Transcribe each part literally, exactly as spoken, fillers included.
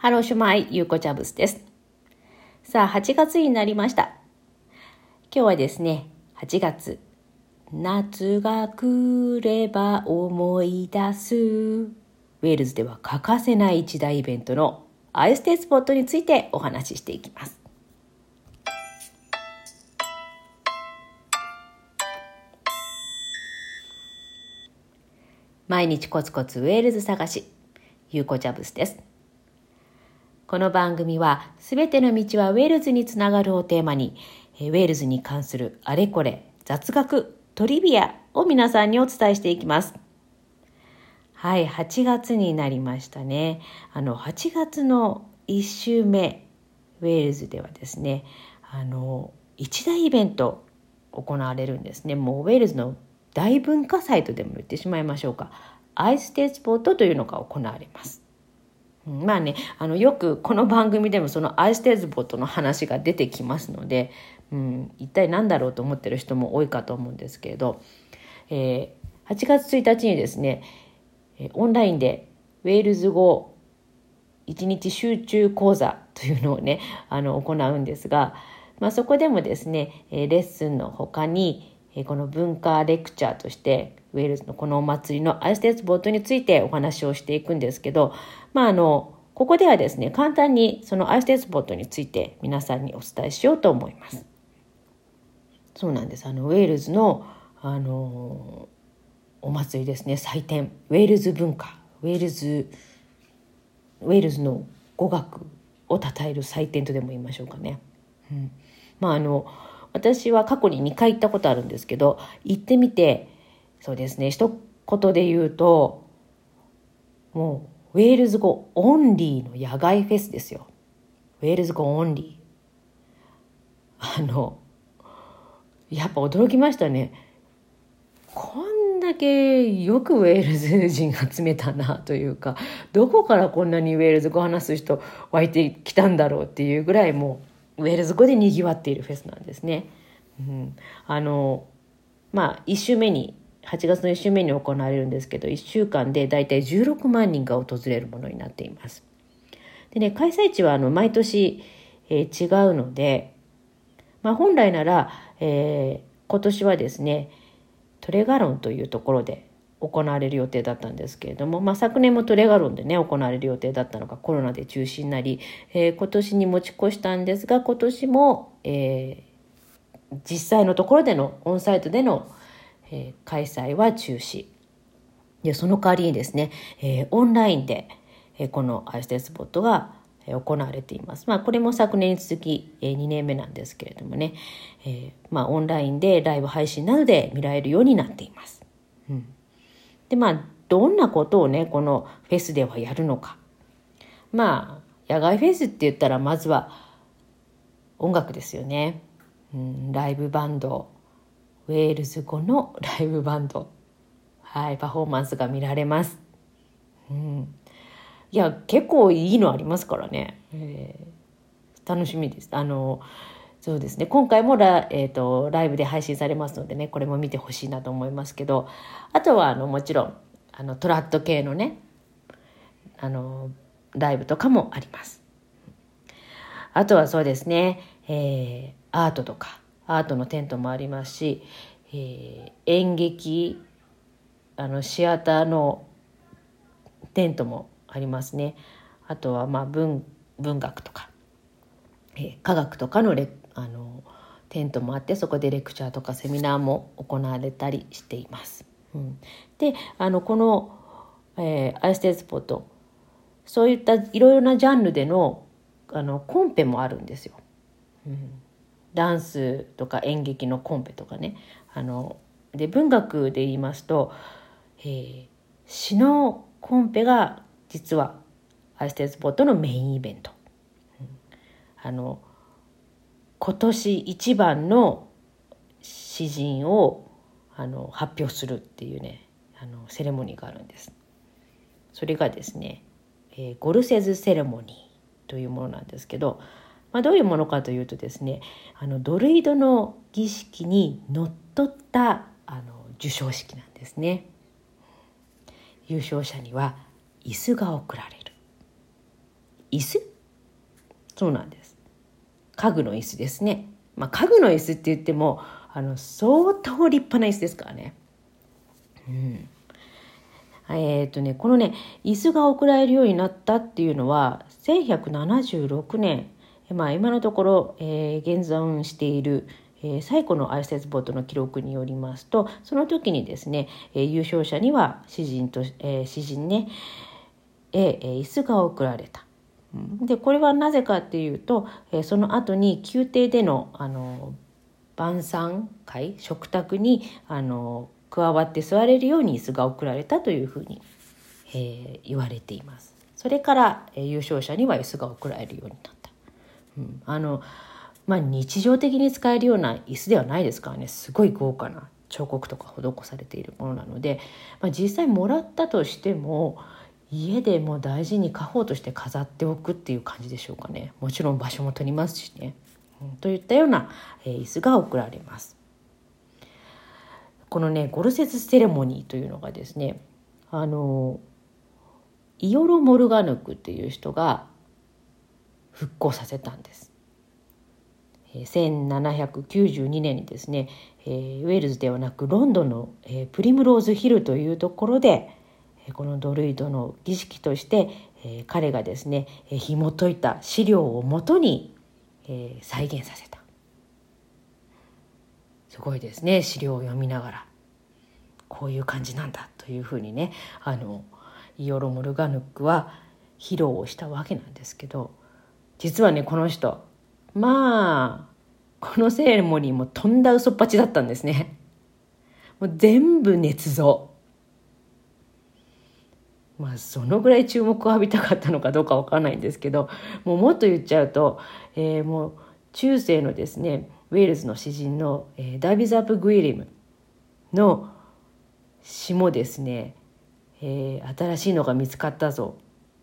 ハローシュマイゆうこちゃぶすです。さあはちがつになりました。今日はですね、はちがつ、夏が来れば思い出すウェールズでは欠かせない一大イベントのアイステイスポットについてお話ししていきます。毎日コツコツウェールズ探し、ゆうこちゃぶすです。この番組は、すべての道はウェールズにつながるをテーマに、ウェールズに関するあれこれ、雑学、トリビアを皆さんにお伝えしていきます。はい、はちがつになりましたね。あの、はちがつのいっ週目、ウェールズではですね、あの、一大イベント行われるんですね。もうウェールズの大文化祭とでも言ってしまいましょうか。アイステイスポットというのが行われます。まあね、あのよくこの番組でもそのアイステイスポットの話が出てきますので、うん、一体何だろうと思ってる人も多いかと思うんですけれど、えー、はちがつついたちにですね、オンラインでウェールズ語いちにち集中講座というのをね、あの行うんですが、まあ、そこでもですね、レッスンの他にこの文化レクチャーとしてウェールズのこのお祭りのアイステイスポットについてお話をしていくんですけど、まあ、あのここではですね、簡単にそのアイステイスポットについて皆さんにお伝えしようと思います。そうなんです、あのウェールズの、あのお祭りですね、祭典、ウェールズ文化、ウェールズウェールズの語学をたたえる祭典とでも言いましょうかね、うん。まあ、あの私は過去ににかい行ったことあるんですけど、行ってみて、そうですね、一言で言うと、もうウェールズ語オンリーの野外フェスですよ。ウェールズ語オンリー、あのやっぱ驚きましたね。こんだけよくウェールズ人が集めたなというか、どこからこんなにウェールズ語話す人湧いてきたんだろうっていうぐらい、もうウェールズ語でにぎわっているフェスなんですね、うん。あのまあいち週目に、はちがつのいっ週目に行われるんですけど、いっしゅうかんでだいたいじゅうろくまんにんが訪れるものになっています。でね、開催地はあの毎年、えー、違うので、まあ、本来なら、えー、今年はですね、トレガロンというところで行われる予定だったんですけれども、まあ、昨年もトレガロンでね行われる予定だったのがコロナで中止になり、えー、今年に持ち越したんですが、今年も、えー、実際のところでのオンサイトでのえー、開催は中止で、その代わりにですね、えー、オンラインで、えー、このアイステイスポットが、えー、行われています。まあ、これも昨年に続き、えー、にねんめなんですけれどもね、えーまあ、オンラインでライブ配信などで見られるようになっています、うん。でまあ、どんなことをねこのフェスではやるのか、まあ野外フェスって言ったらまずは音楽ですよね、うん、ライブバンド、ウェールズ語のライブバンド、はい、パフォーマンスが見られます、うん、いや結構いいのありますからね、えー、楽しみです。あのそうですね、今回も ラ,、えー、とライブで配信されますのでね、これも見てほしいなと思いますけど、あとはあのもちろんあのトラッド系のねあのライブとかもあります。あとはそうですね、えー、アートとかアートのテントもありますし、えー、演劇、あのシアターのテントもありますね。あとはまあ 文, 文学とか、えー、科学とかのレあのテントもあって、そこでレクチャーとかセミナーも行われたりしています、うん。であのこの、えー、アイステイスポット、そういったいろいろなジャンルで の, あのコンペもあるんですよ、うん。ダンスとか演劇のコンペとかね、あので文学で言いますと、えー、詩のコンペが実はアイステイスポットのメインイベント、うん。あの今年一番の詩人をあの発表するっていうね、あのセレモニーがあるんです。それがですね、えー、ゴルセズセレモニーというものなんですけど、まあ、どういうものかというとですね、あのドルイドの儀式にのっとったあの授賞式なんですね。優勝者には椅子が贈られる。椅子、そうなんです、家具の椅子ですね。まあ、家具の椅子って言ってもあの相当立派な椅子ですからね、うん、えっとねこのね椅子が贈られるようになったっていうのはせんひゃくななじゅうろくねん、まあ、今のところ、えー、現存しているえー、最古の哀切ボートの記録によりますと、その時にですね、えー、優勝者には詩人と、えー、詩人ね、えー、椅子が贈られた。でこれはなぜかっていうと、えー、その後に宮廷での、あのー、晩餐会食卓に、あのー、加わって座れるように椅子が贈られたというふうに、えー、言われています。それから、えー、優勝者には椅子が贈られるようになった。うん、あのまあ、日常的に使えるような椅子ではないですからね、すごい豪華な彫刻とか施されているものなので、まあ、実際もらったとしても家でも大事に家宝として飾っておくっていう感じでしょうかね。もちろん場所も取りますしね、といったような椅子が贈られます。このねゴルセスセレモニーというのがですね、あのイオロ・モルガヌクっていう人が復興させたんです。せんななひゃくきゅうじゅうにねんにですね、ウェールズではなくロンドンのプリムローズヒルというところでこのドルイドの儀式として彼がですね紐解いた資料をもとに再現させた。すごいですね、資料を読みながらこういう感じなんだというふうにね、あのイオロ・モルガヌックは披露をしたわけなんですけど、実はねこの人まあこのセレモニーもとんだ嘘っぱちだったんですね。もう全部捏造。まあそのぐらい注目を浴びたかったのかどうかわからないんですけど、もうもっと言っちゃうと、えー、もう中世のですねウェールズの詩人の、えー、ダビザップ・グイリムの詩もですね、えー、新しいのが見つかったぞ、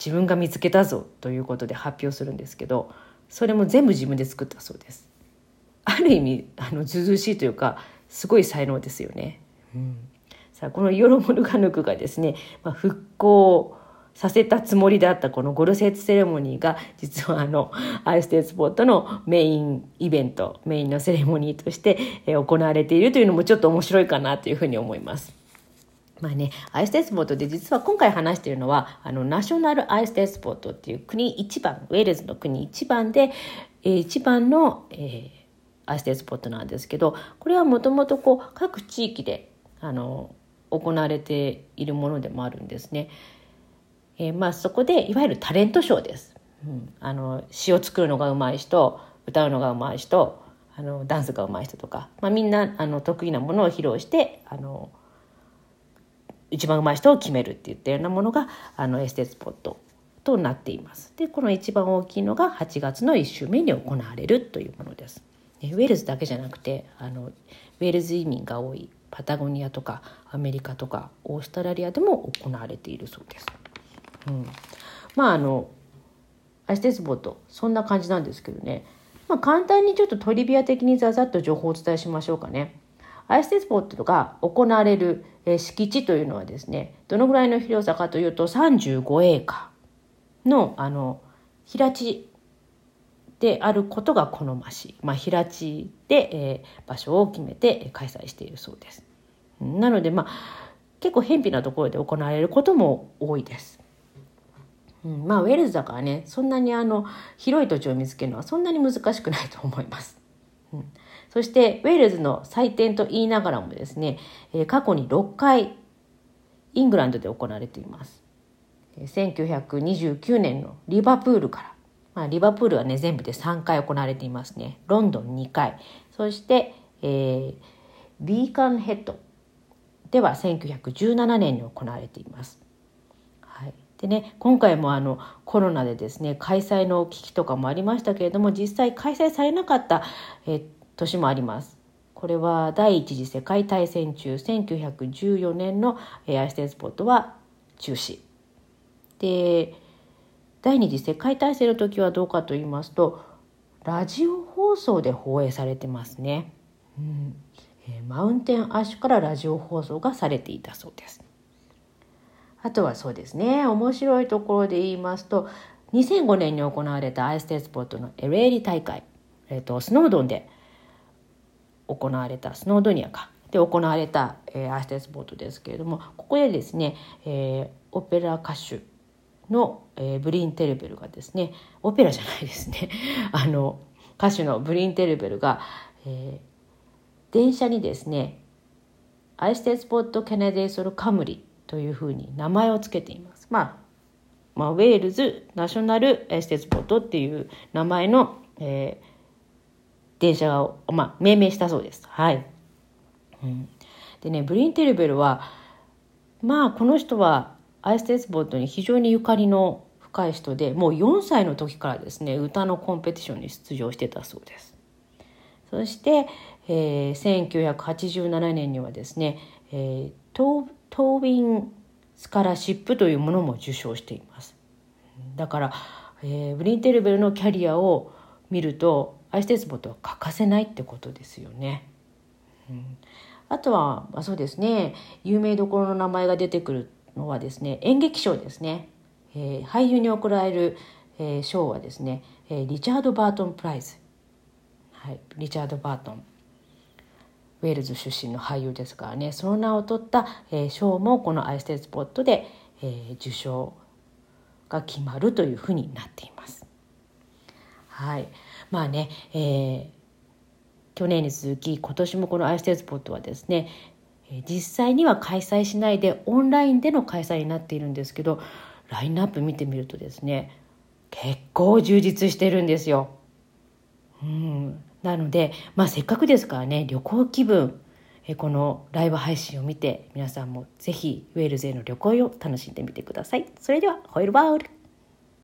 自分が見つけたぞということで発表するんですけど、それも全部自分で作ったそうです。ある意味あのずうずうしいというかすごい才能ですよね、うん、さあこのイオロ・モルガヌクがですね、まあ、復興させたつもりであったこのゴルセツセレモニーが実はあのアイステースポートのメインイベントメインのセレモニーとして行われているというのもちょっと面白いかなというふうに思います。まあね、アイステースポートで実は今回話しているのはあのナショナルアイステースポートっていう国一番ウェールズの国一番で、えー、一番の、えー、アイステースポートなんですけど、これはもともとこう各地域であの行われているものでもあるんですね、えーまあ、そこでいわゆるタレントショーです、うん、あの詩を作るのがうまい人、歌うのがうまい人、あのダンスがうまい人とか、まあ、みんなあの得意なものを披露してあの一番上手い人を決めるっていったようなものがあのエステスポットとなっています。でこの一番大きいのがはちがつのいっ週目に行われるというものです。ウェールズだけじゃなくてあのウェールズ移民が多いパタゴニアとかアメリカとかオーストラリアでも行われているそうです、うん、まああのアイステスポットそんな感じなんですけどね、まあ、簡単にちょっとトリビア的にざざっと情報をお伝えしましょうかね。アイステスポットが行われる敷地というのはですね、どのぐらいの広さかというとさんじゅうごエーカーの、 あの平地であることが好ましい、まあ、平地で、えー、場所を決めて開催しているそうです。なので、まあ、結構偏僻なところで行われることも多いです、うん、まあウェールズだからねそんなにあの広い土地を見つけるのはそんなに難しくないと思います、うん。そしてウェールズの祭典と言いながらもですね、過去にろっかいイングランドで行われています。せんきゅうひゃくにじゅうきゅうねんのリバプールから、まあ、リバプールはね全部でさんかい行われていますね。ロンドンにかい、そして、えー、ビーカンヘッドではせんきゅうひゃくじゅうななねんに行われています。はい。でね、今回もあのコロナでですね開催の危機とかもありましたけれども、実際開催されなかった、えー年もあります。これは第一次世界大戦中せんきゅうひゃくじゅうよねんのアイステスポットは中止で、第二次世界大戦の時はどうかと言いますとラジオ放送で放映されてますね、うんえー、マウンテンアッシュからラジオ放送がされていたそうです。あとはそうですね、面白いところで言いますとにせんごねんに行われたアイス鉄棒とのエレーリ大会、えー、とスノードンで行われたスノードニアかで行われた、えー、アイス鉄棒ですけれども、ここでですね、えー、オペラ歌手の、えー、ブリンテルベルがですね、オペラじゃないですねあの歌手のブリンテルベルが、えー、電車にですねアイス鉄棒とケネディソルカムリというふうに名前をつけています、まあまあ、ウェールズナショナルアイス鉄棒っていう名前の、えー電車を、まあ、命名したそうです。はい。うん、でね、ブリンテルベルは、まあこの人はアイス鉄棒に非常にゆかりの深い人で、もうよんさいの時からですね、歌のコンペティションに出場してたそうです。そして、えー、せんきゅうひゃくはちじゅうななねんにはですね、えー、トー、トービンスカラシップというものも受賞しています。だから、えー、ブリンテルベルのキャリアを見ると、アイス鉄棒とは欠かせないってことですよね、うん、あとは、まあ、そうですね、有名どころの名前が出てくるのはですね、演劇賞ですね、えー、俳優に贈られる、えー、賞はですね、えー、リチャード・バートン・プライズ、はい、リチャード・バートン、ウェールズ出身の俳優ですからね、その名を取った、えー、賞もこのアイス鉄棒で、えー、受賞が決まるというふうになっています。はい、まあね、えー、去年に続き今年もこのアイス鉄棒はですね、実際には開催しないでオンラインでの開催になっているんですけど、ラインナップ見てみるとですね、結構充実してるんですよ。うん、なので、まあ、せっかくですからね、旅行気分、えー、このライブ配信を見て皆さんもぜひウェールズへの旅行を楽しんでみてください。それではホイルバール。